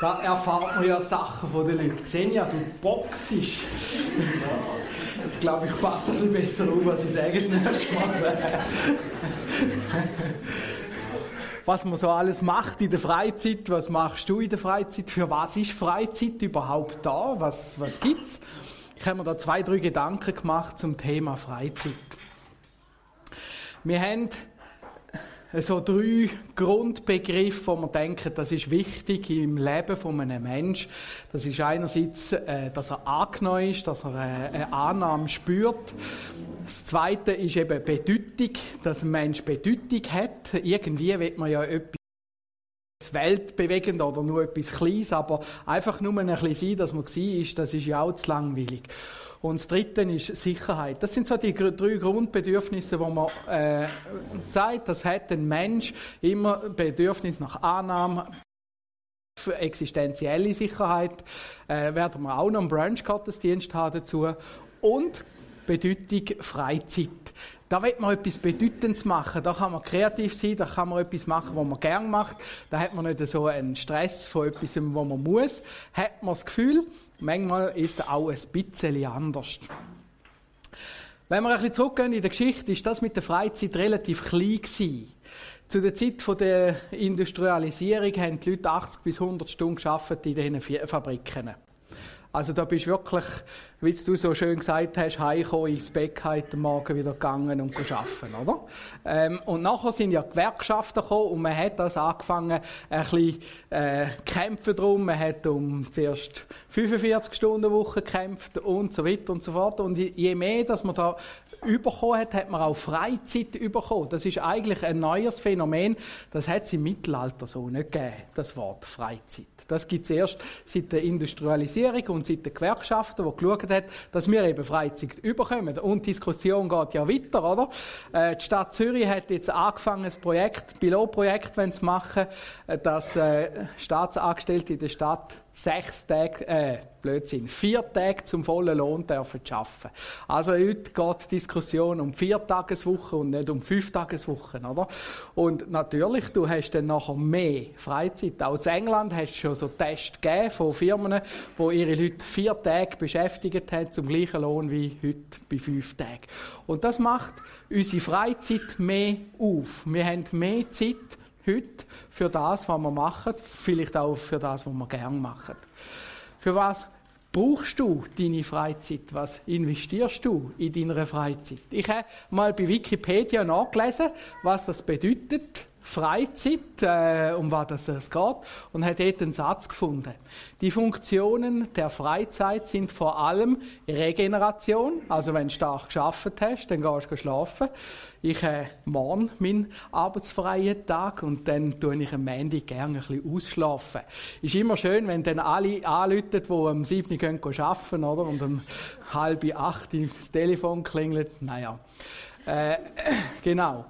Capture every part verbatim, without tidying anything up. Da erfahrt man ja Sachen von den Leuten. Sie sehen ja, du boxst. Ich glaube, ich passe ein bisschen besser auf, als ich sage das nächste Mal. Was man so alles macht in der Freizeit, was machst du in der Freizeit, für was ist Freizeit überhaupt da, was, was gibt es? Ich habe mir da zwei, drei Gedanken gemacht zum Thema Freizeit. Wir haben so drei Grundbegriffe, wo wir denken, das ist wichtig im Leben von einem Menschen. Das ist einerseits, äh, dass er angenommen ist, dass er äh, eine Annahme spürt. Das Zweite ist eben Bedeutung, dass ein Mensch Bedeutung hat. Irgendwie will man ja etwas weltbewegend oder nur etwas Kleines, aber einfach nur ein bisschen sein, dass man war, das ist ja auch zu langweilig. Und das Dritte ist Sicherheit. Das sind so die drei Grundbedürfnisse, die man äh, sagt, das hat ein Mensch immer: Bedürfnis nach Annahme, existenzielle Sicherheit, äh, werden wir auch noch einen Brunch-Gottesdienst haben dazu, und Bedeutung Freizeit. Da will man etwas Bedeutendes machen, da kann man kreativ sein, da kann man etwas machen, was man gerne macht, da hat man nicht so einen Stress von etwas, was man muss, hat man das Gefühl, manchmal ist es auch ein bisschen anders. Wenn wir ein bisschen zurückgehen in der Geschichte, ist das mit der Freizeit relativ klein gewesen. Zu der Zeit der Industrialisierung haben die Leute achtzig bis hundert Stunden gearbeitet in diesen Fabriken. Also da bist du wirklich, wie du so schön gesagt hast, heimgekommen, ins Bett, heute Morgen wieder gegangen und arbeiten, oder? Ähm, und nachher sind ja Gewerkschaften gekommen und man hat das angefangen, ein bisschen äh, kämpfen drum. Man hat um zuerst fünfundvierzig-Stunden-Woche gekämpft und so weiter und so fort. Und je mehr, dass man da bekommen hat, hat man auch Freizeit bekommen. Das ist eigentlich ein neues Phänomen. Das hat es im Mittelalter so nicht gegeben, das Wort Freizeit. Das gibt es erst seit der Industrialisierung und seit den Gewerkschaften, die geschaut haben, dass wir eben Freizeit bekommen. Und die Diskussion geht ja weiter, oder? Äh, die Stadt Zürich hat jetzt angefangen, ein Projekt, ein Pilotprojekt zu machen, dass äh, Staatsangestellte in der Stadt sechs Tage, äh, Blödsinn, vier Tage zum vollen Lohn dürfen arbeiten. Also heute geht die Diskussion um vier Tageswochen und nicht um fünf Tageswochen, oder? Und natürlich, du hast dann nachher mehr Freizeit. Auch in England hast du schon so Tests gegeben von Firmen, die ihre Leute vier Tage beschäftigt haben, zum gleichen Lohn wie heute bei fünf Tagen. Und das macht unsere Freizeit mehr auf. Wir haben mehr Zeit heute für das, was wir machen, vielleicht auch für das, was wir gerne machen. Für was brauchst du deine Freizeit? Was investierst du in deiner Freizeit? Ich habe mal bei Wikipedia nachgelesen, was das bedeutet, Freizeit, äh, um was es geht, und habe dort einen Satz gefunden. Die Funktionen der Freizeit sind vor allem Regeneration, also wenn du stark gearbeitet hast, dann gehst du schlafen. Ich habe äh, morgen meinen arbeitsfreien Tag und dann tue ich am Montag gerne ein bisschen ausschlafen. Ist immer schön, wenn dann alle anrufen, die am sieben Uhr gehen arbeiten, oder? Und um halb acht Uhr das Telefon klingelt. Naja, äh, genau.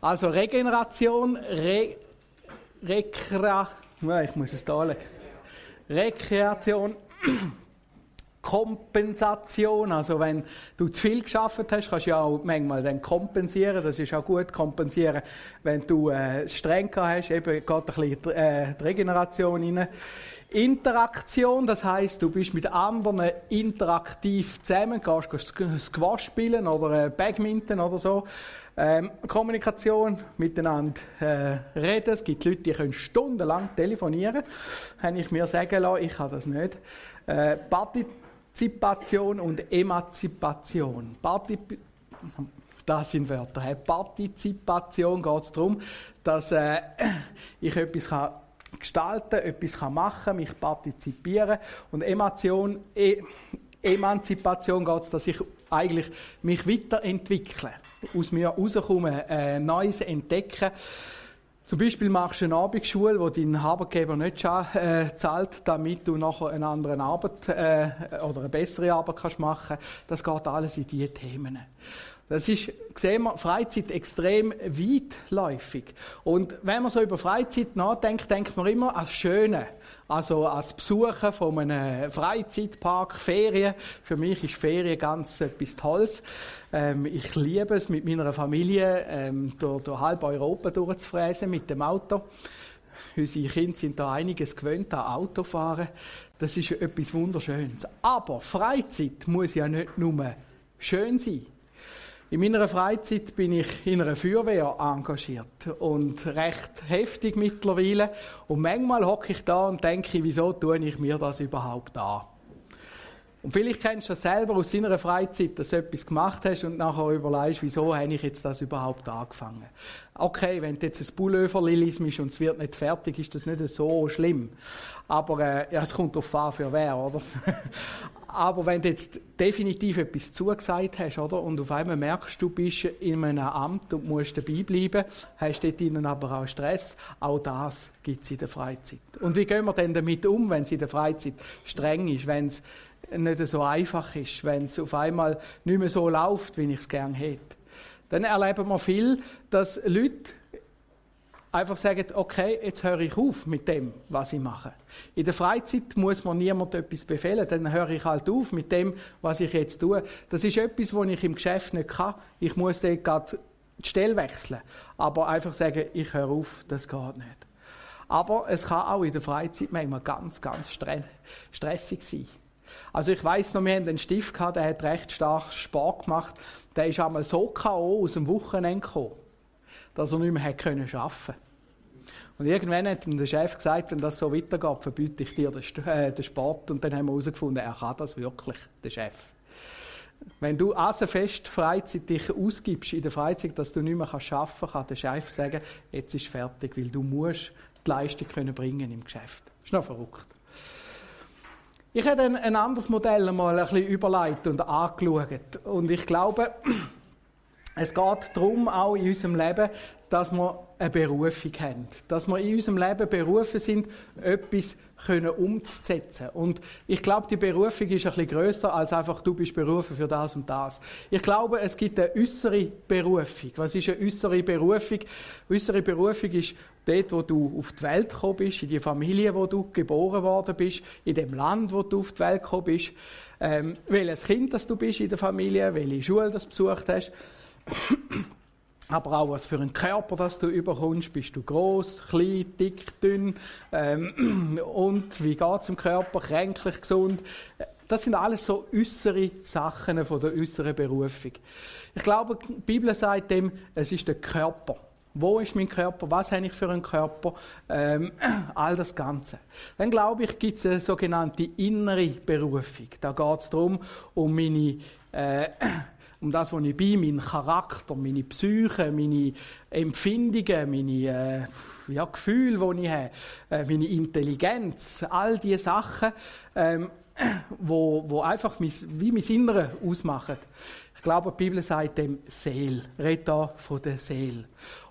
Also Regeneration, Re- Rekra- ich muss es da legen. Rekreation, Kompensation. Also wenn du zu viel gearbeitet hast, kannst du ja auch manchmal dann kompensieren. Das ist auch gut, kompensieren. Wenn du äh, streng hast, eben geht ein bisschen äh, die Regeneration rein. Interaktion, das heisst, du bist mit anderen interaktiv zusammen, kannst Squash spielen oder Badminton oder so. Ähm, Kommunikation, miteinander äh, reden. Es gibt Leute, die können stundenlang telefonieren. Habe ich mir sagen lassen, ich kann das nicht. Äh, Partizipation und Emanzipation. Partip- Das sind Wörter. Hey, Partizipation, geht es darum, dass äh, ich etwas kann gestalten, etwas kann machen, mich partizipieren. Und Emotion, e- Emanzipation geht es, dass ich eigentlich mich weiterentwickle, aus mir rauskomme, äh, Neues entdecken. Zum Beispiel machst du eine Abendschule, wo dein Arbeitgeber nicht scha- äh, zahlt, damit du nachher eine andere Arbeit äh, oder eine bessere Arbeit kannst machen. Das geht alles in diese Themen. Das ist, sehen wir, Freizeit extrem weitläufig. Und wenn man so über Freizeit nachdenkt, denkt man immer an das Schöne. Also an das Besuchen von einem Freizeitpark, Ferien. Für mich ist Ferien ganz etwas Tolles. Ähm, ich liebe es, mit meiner Familie ähm, durch, durch halb Europa durchzufräsen mit dem Auto. Unsere Kinder sind da einiges gewöhnt an Autofahren. Das ist etwas Wunderschönes. Aber Freizeit muss ja nicht nur schön sein. In meiner Freizeit bin ich in einer Feuerwehr engagiert und recht heftig mittlerweile. Und manchmal hocke ich da und denke, wieso tue ich mir das überhaupt an? Und vielleicht kennst du das selber aus deiner Freizeit, dass du etwas gemacht hast und nachher überlegst, wieso habe ich jetzt das überhaupt angefangen. Okay, wenn du jetzt ein Pulloverli liest und es wird nicht fertig, ist das nicht so schlimm. Aber äh, ja, es kommt darauf an, für wer, oder? Aber wenn du jetzt definitiv etwas zugesagt hast, oder? Und auf einmal merkst du, du bist in einem Amt und musst dabei bleiben, hast dort innen aber auch Stress, auch das gibt es in der Freizeit. Und wie gehen wir denn damit um, wenn es in der Freizeit streng ist, wenn es nicht so einfach ist, wenn es auf einmal nicht mehr so läuft, wie ich es gerne hätte. Dann erleben wir viel, dass Leute einfach sagen, okay, jetzt höre ich auf mit dem, was ich mache. In der Freizeit muss man niemandem etwas befehlen, dann höre ich halt auf mit dem, was ich jetzt tue. Das ist etwas, was ich im Geschäft nicht kann. Ich muss dann gerade die Stelle wechseln, aber einfach sagen, ich höre auf, das geht nicht. Aber es kann auch in der Freizeit manchmal ganz, ganz stressig sein. Also ich weiss noch, wir hatten einen Stift gehabt, der hat recht stark Sport gemacht. Der ist einmal so K O aus dem Wochenende gekommen, dass er nicht mehr hätte arbeiten können. Und irgendwann hat ihm der Chef gesagt, wenn das so weitergeht, verbiete ich dir den Sport. Und dann haben wir herausgefunden, er kann das wirklich, der Chef. Wenn du asenfest Freizeit dich ausgibst in der Freizeit, dass du nicht mehr arbeiten kannst, kann der Chef sagen, jetzt ist fertig, weil du musst die Leistung können bringen im Geschäft. Das ist noch verrückt. Ich habe dann ein anderes Modell mal ein bisschen überlegt und angeschaut. Und ich glaube, es geht darum, auch in unserem Leben, dass wir eine Berufung haben. Dass wir in unserem Leben berufen sind, etwas können umzusetzen. Und ich glaube, die Berufung ist ein bisschen grösser als einfach, du bist berufen für das und das. Ich glaube, es gibt eine äußere Berufung. Was ist eine äußere Berufung? Eine äußere Berufung ist dort, wo du auf die Welt gekommen bist, in die Familie, wo du geboren worden bist, in dem Land, wo du auf die Welt gekommen bist, ähm, welches Kind das du bist in der Familie, welche Schule das du besucht hast. Aber auch was für einen Körper, das du überkommst, bist du gross, klein, dick, dünn ähm, und wie geht es im Körper, kränklich, gesund. Das sind alles so äußere Sachen von der äußeren Berufung. Ich glaube, die Bibel sagt dem, es ist der Körper. Wo ist mein Körper? Was habe ich für einen Körper? Ähm, all das Ganze. Dann glaube ich, gibt es eine sogenannte innere Berufung. Da geht es darum, um meine... Äh, Um das, was ich bin, mein Charakter, meine Psyche, meine Empfindungen, meine äh, ja, Gefühle, die ich habe, äh, meine Intelligenz, all diese Sachen, ähm, wo, wo einfach mein, wie mein Innere ausmachen. Ich glaube, die Bibel sagt dem Seele, redet da von der Seele.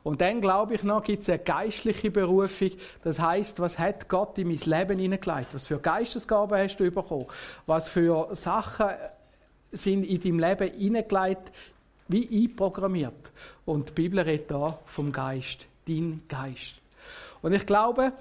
Und dann, glaube ich noch, gibt es eine geistliche Berufung. Das heisst, was hat Gott in mein Leben hineingelegt? Was für Geistesgaben hast du bekommen? Was für Sachen sind in deinem Leben hineingelegt, wie einprogrammiert. Und die Bibel redet da vom Geist, dein Geist. Und ich glaube,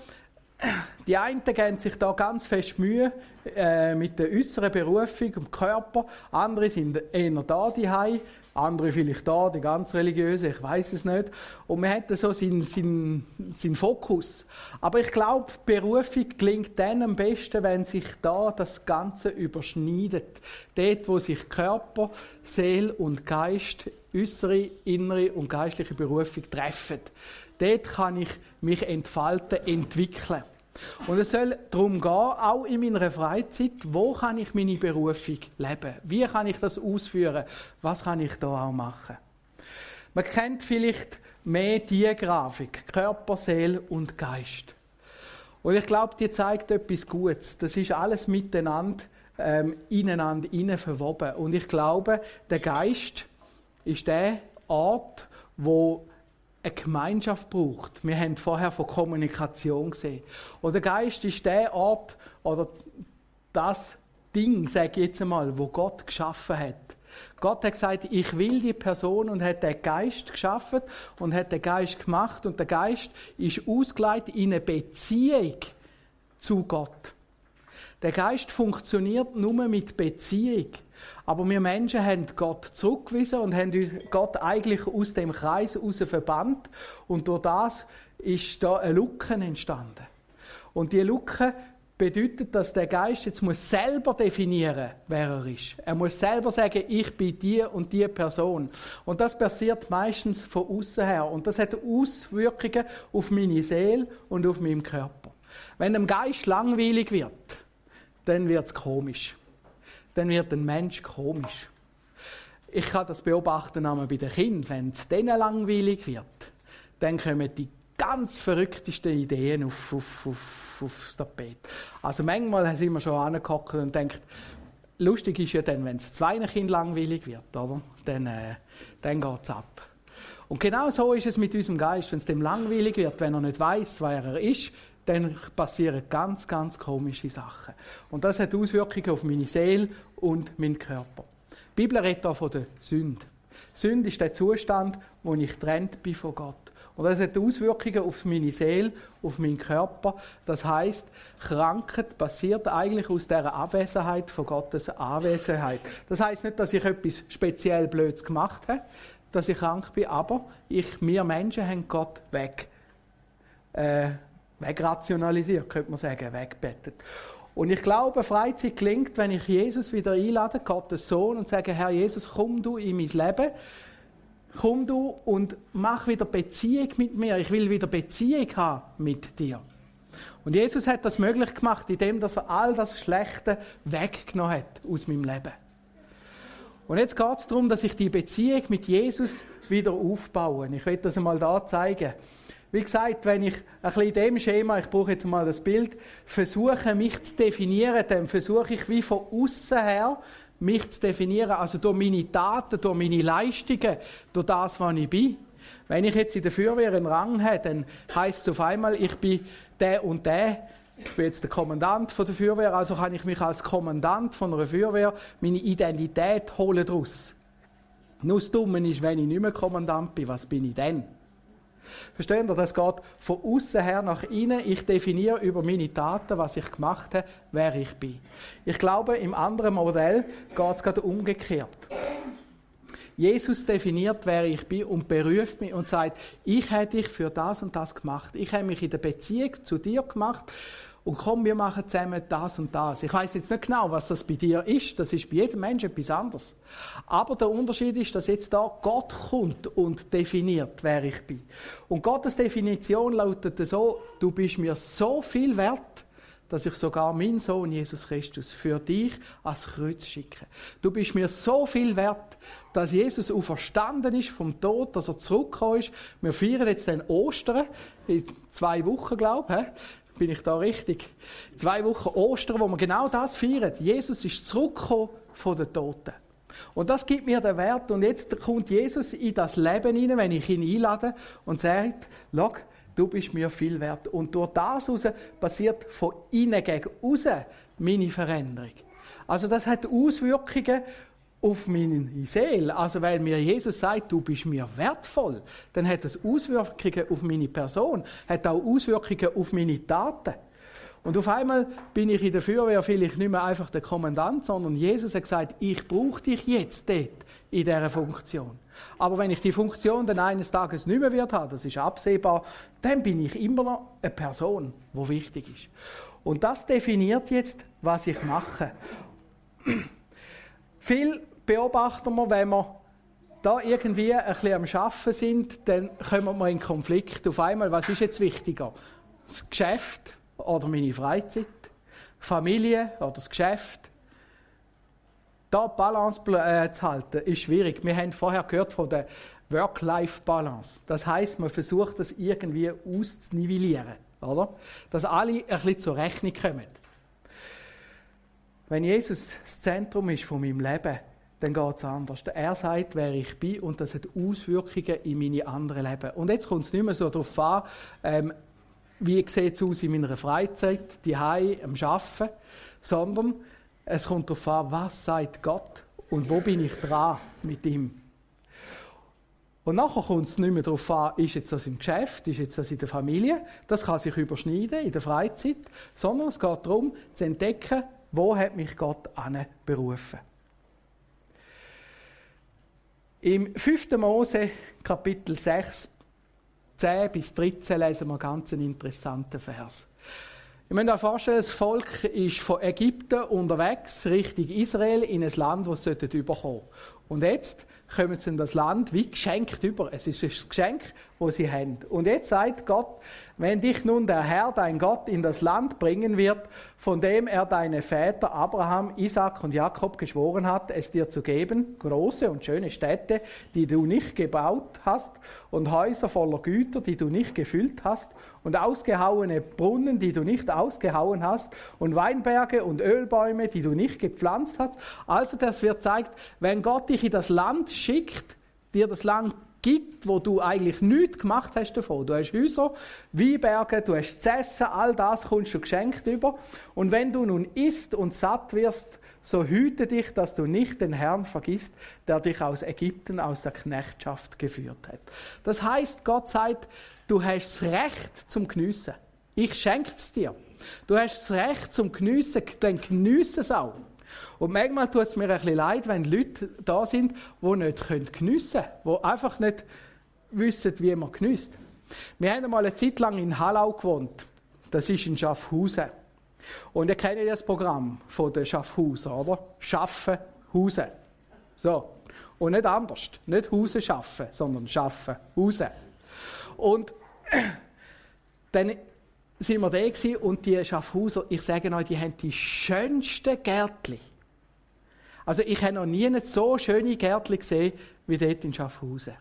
die einen geben sich da ganz fest Mühe äh, mit der äußeren Berufung, dem Körper. Andere sind eher da zu Hause, andere vielleicht da, die ganz religiösen, ich weiß es nicht. Und man hat so seinen, seinen, seinen Fokus. Aber ich glaube, die Berufung gelingt dann am besten, wenn sich da das Ganze überschneidet. Dort, wo sich Körper, Seele und Geist, äußere, innere und geistliche Berufung treffen. Dort kann ich mich entfalten, entwickeln. Und es soll darum gehen, auch in meiner Freizeit, wo kann ich meine Berufung leben? Wie kann ich das ausführen? Was kann ich da auch machen? Man kennt vielleicht mehr die Grafik, Körper, Seele und Geist. Und ich glaube, die zeigt etwas Gutes. Das ist alles miteinander, ähm, ineinander, innen verwoben. Und ich glaube, der Geist ist der Ort, wo eine Gemeinschaft braucht. Wir haben vorher von Kommunikation gesehen. Und der Geist ist der Ort, oder das Ding, sage ich jetzt einmal, wo Gott geschaffen hat. Gott hat gesagt, ich will die Person und hat den Geist geschaffen und hat den Geist gemacht. Und der Geist ist ausgeleitet in eine Beziehung zu Gott. Der Geist funktioniert nur mit Beziehung. Aber wir Menschen haben Gott zurückgewiesen und haben Gott eigentlich aus dem Kreis heraus verbannt. Und durch das ist da eine Lücke entstanden. Und diese Lücke bedeutet, dass der Geist jetzt muss selber definieren muss, wer er ist. Er muss selber sagen, ich bin die und die Person. Und das passiert meistens von außen her. Und das hat Auswirkungen auf meine Seele und auf meinen Körper. Wenn dem Geist langweilig wird, dann wird es komisch. Dann wird ein Mensch komisch. Ich kann das beobachten einmal bei den Kindern. Wenn es denen langweilig wird, dann kommen die ganz verrücktesten Ideen auf, auf, auf, aufs Tapet. Also manchmal sind wir schon angehockt und denkt, lustig ist ja dann, wenn es zwei Kinder langweilig wird, oder? Dann, äh, dann geht es ab. Und genau so ist es mit unserem Geist. Wenn es dem langweilig wird, wenn er nicht weiss, wer er ist, dann passieren ganz, ganz komische Sachen. Und das hat Auswirkungen auf meine Seele und meinen Körper. Die Bibel redet hier von der Sünde. Sünde ist der Zustand, wo ich getrennt bin von Gott. Und das hat Auswirkungen auf meine Seele, auf meinen Körper. Das heisst, Krankheit passiert eigentlich aus dieser Abwesenheit von Gottes Anwesenheit. Das heisst nicht, dass ich etwas speziell Blödes gemacht habe, dass ich krank bin, aber ich, wir Menschen haben Gott weg, äh, wegrationalisiert, könnte man sagen, weggebettet. Und ich glaube, Freizeit gelingt, wenn ich Jesus wieder einlade, Gottes Sohn, und sage, Herr Jesus, komm du in mein Leben, komm du und mach wieder Beziehung mit mir. Ich will wieder Beziehung haben mit dir. Und Jesus hat das möglich gemacht, indem dass er all das Schlechte weggenommen hat aus meinem Leben. Und jetzt geht es darum, dass ich die Beziehung mit Jesus wieder aufbaue. Ich will das einmal da zeigen. Wie gesagt, wenn ich ein bisschen in dem Schema, ich brauche jetzt mal das Bild, versuche mich zu definieren, dann versuche ich wie von außen her, mich zu definieren, also durch meine Taten, durch meine Leistungen, durch das, was ich bin. Wenn ich jetzt in der Feuerwehr einen Rang habe, dann heisst es auf einmal, ich bin der und der. Ich bin jetzt der Kommandant von der Feuerwehr, also kann ich mich als Kommandant von einer Feuerwehr meine Identität holen daraus. Nur das Dumme ist, wenn ich nicht mehr Kommandant bin, was bin ich denn? Versteht ihr, das geht von außen her nach innen. Ich definiere über meine Taten, was ich gemacht habe, wer ich bin. Ich glaube, im anderen Modell geht es gerade umgekehrt. Jesus definiert, wer ich bin und beruft mich und sagt, ich habe dich für das und das gemacht. Ich habe mich in der Beziehung zu dir gemacht und komm, wir machen zusammen das und das. Ich weiss jetzt nicht genau, was das bei dir ist. Das ist bei jedem Menschen etwas anderes. Aber der Unterschied ist, dass jetzt da Gott kommt und definiert, wer ich bin. Und Gottes Definition lautet so, du bist mir so viel wert, dass ich sogar meinen Sohn Jesus Christus für dich ans Kreuz schicke. Du bist mir so viel wert, dass Jesus auferstanden ist vom Tod, dass er zurückgekommen ist. Wir feiern jetzt den Ostern, in zwei Wochen, glaube ich. Bin ich da richtig? Zwei Wochen Ostern, wo wir genau das feiern. Jesus ist zurückgekommen von den Toten. Und das gibt mir den Wert. Und jetzt kommt Jesus in das Leben hinein, wenn ich ihn einlade und sagt, schau, du bist mir viel wert. Und durch das raus passiert von innen gegen außen meine Veränderung. Also das hat Auswirkungen auf meine Seele. Also weil mir Jesus sagt, du bist mir wertvoll, dann hat das Auswirkungen auf meine Person, hat auch Auswirkungen auf meine Taten. Und auf einmal bin ich in der Feuerwehr vielleicht nicht mehr einfach der Kommandant, sondern Jesus hat gesagt, ich brauche dich jetzt dort in dieser Funktion. Aber wenn ich die Funktion dann eines Tages nicht mehr wird haben, das ist absehbar, dann bin ich immer noch eine Person, die wichtig ist. Und das definiert jetzt, was ich mache. Viel beobachten wir, wenn wir da irgendwie ein bisschen am Arbeiten sind, dann kommen wir in Konflikt. Auf einmal, was ist jetzt wichtiger? Das Geschäft oder meine Freizeit? Familie oder das Geschäft? Da die Balance äh, zu halten, ist schwierig. Wir haben vorher gehört von der Work-Life-Balance. Das heisst, man versucht, das irgendwie auszunivellieren, oder? Dass alle ein bisschen zur Rechnung kommen. Wenn Jesus das Zentrum ist von meinem Leben, dann geht es anders. Er sagt, wer ich bin, und das hat Auswirkungen in meine anderen Leben. Und jetzt kommt es nicht mehr so darauf an, ähm, wie sieht es aus in meiner Freizeit, zu Hause, am Arbeiten, sondern es kommt darauf an, was sagt Gott und wo bin ich dran mit ihm. Und nachher kommt es nicht mehr darauf an, ist jetzt das im Geschäft, ist jetzt das in der Familie, das kann sich überschneiden in der Freizeit, sondern es geht darum, zu entdecken, wo hat mich Gott berufen. Im fünften Mose Kapitel sechs zehn bis dreizehn lesen wir ganz einen interessanten Vers. Ihr müsst euch vorstellen, das Volk ist von Ägypten unterwegs, Richtung Israel, in ein Land, das sie überkommen sollten. Und jetzt kommen sie in das Land wie geschenkt über. Es ist das Geschenk, das sie haben. Und jetzt sagt Gott, wenn dich nun der Herr, dein Gott, in das Land bringen wird, von dem er deine Väter Abraham, Isaac und Jakob geschworen hat, es dir zu geben, große und schöne Städte, die du nicht gebaut hast, und Häuser voller Güter, die du nicht gefüllt hast, und ausgehauene Brunnen, die du nicht ausgehauen hast, und Weinberge und Ölbäume, die du nicht gepflanzt hast. Also das wird zeigt, wenn Gott dich in das Land schickt, dir das Land gibt, wo du eigentlich nichts gemacht hast davon. Du hast Häuser, Weinberge, du hast zu essen, all das kommst du geschenkt über. Und wenn du nun isst und satt wirst, so hüte dich, dass du nicht den Herrn vergisst, der dich aus Ägypten, aus der Knechtschaft geführt hat. Das heisst, Gott sagt, du hast das Recht zum Geniessen. Ich schenke es dir. Du hast das Recht zum Geniessen, dann geniesse es auch. Und manchmal tut es mir ein bisschen leid, wenn Leute da sind, die nicht geniessen können, die einfach nicht wissen, wie man geniesst. Wir haben einmal eine Zeit lang in Hallau gewohnt. Das ist in Schaffhausen. Und ihr kennt ja das Programm von den Schaffhausen, oder? Schaffen, Hausen. So. Und nicht anders. Nicht Hausen schaffen, sondern Schaffen, Hausen. Und dann sind wir da gewesen, und die Schaffhauser, ich sage euch, die haben die schönsten Gärtchen. Also ich habe noch nie so schöne Gärtchen gesehen, wie dort in Schaffhausen.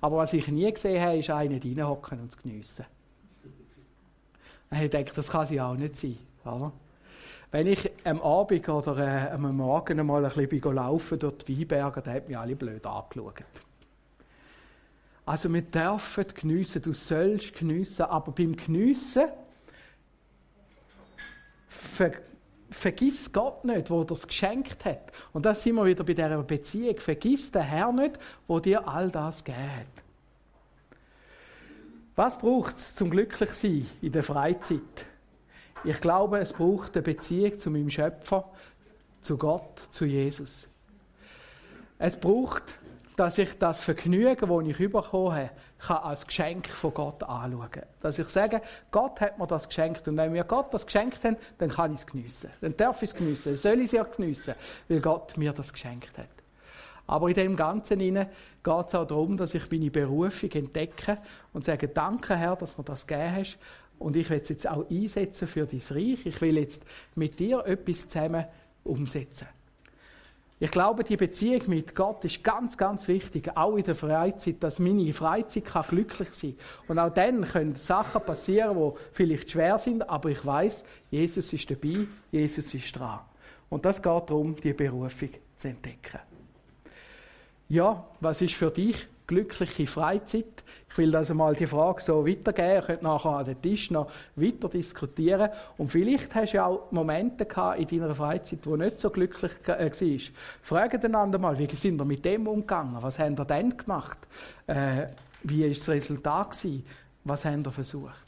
Aber was ich nie gesehen habe, ist einen reinhocken und zu geniessen. Ich denke, das kann sie auch nicht sein. Oder? Wenn ich am Abend oder äh, am Morgen einmal ein bisschen laufen durch die Weinberge, dann hat mich alle blöd angeschaut. Also wir dürfen geniessen, du sollst geniessen, aber beim Geniessen ver- vergiss Gott nicht, der das geschenkt hat. Und da sind wir wieder bei dieser Beziehung. Vergiss den Herrn nicht, der dir all das gegeben hat. Was braucht es zum Glücklichsein in der Freizeit? Ich glaube, es braucht eine Beziehung zu meinem Schöpfer, zu Gott, zu Jesus. Es braucht, dass ich das Vergnügen, das ich bekommen habe, kann als Geschenk von Gott anschauen kann. Dass ich sage, Gott hat mir das geschenkt. Und wenn mir Gott das geschenkt hat, dann kann ich es geniessen. Dann darf ich es geniessen, dann soll ich es ja geniessen, weil Gott mir das geschenkt hat. Aber in dem Ganzen geht es auch darum, dass ich meine Berufung entdecke und sage, danke Herr, dass du mir das gegeben hast. Und ich will es jetzt auch einsetzen für dein Reich. Ich will jetzt mit dir etwas zusammen umsetzen. Ich glaube, die Beziehung mit Gott ist ganz, ganz wichtig, auch in der Freizeit, dass meine Freizeit kann glücklich sein kann. Und auch dann können Sachen passieren, die vielleicht schwer sind, aber ich weiss, Jesus ist dabei, Jesus ist dran. Und das geht darum, die Berufung zu entdecken. Ja, was ist für dich glückliche Freizeit? Ich will das einmal die Frage so weitergeben. Ihr könnt nachher an den Tisch noch weiter diskutieren. Und vielleicht hast du ja auch Momente gehabt in deiner Freizeit, die nicht so glücklich waren. Fragt einander mal, wie sind ihr mit dem umgegangen? Was habt ihr denn gemacht? Äh, wie war das Resultat gewesen? Was habt ihr versucht?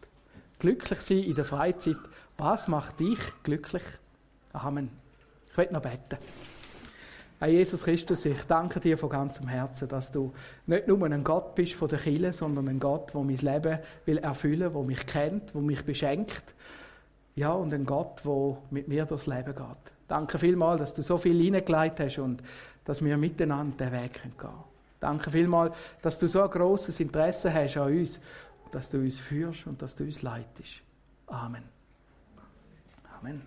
Glücklich sein in der Freizeit. Was macht dich glücklich? Amen. Ich will noch beten. Herr Jesus Christus, ich danke dir von ganzem Herzen, dass du nicht nur ein Gott bist von der Kirche, sondern ein Gott, der mein Leben will erfüllen will, der mich kennt, der mich beschenkt. Ja, und ein Gott, der mit mir durchs Leben geht. Danke vielmals, dass du so viel hineingelegt hast und dass wir miteinander den Weg gehen können. Danke vielmals, dass du so ein grosses Interesse hast an uns, dass du uns führst und dass du uns leitest. Amen. Amen.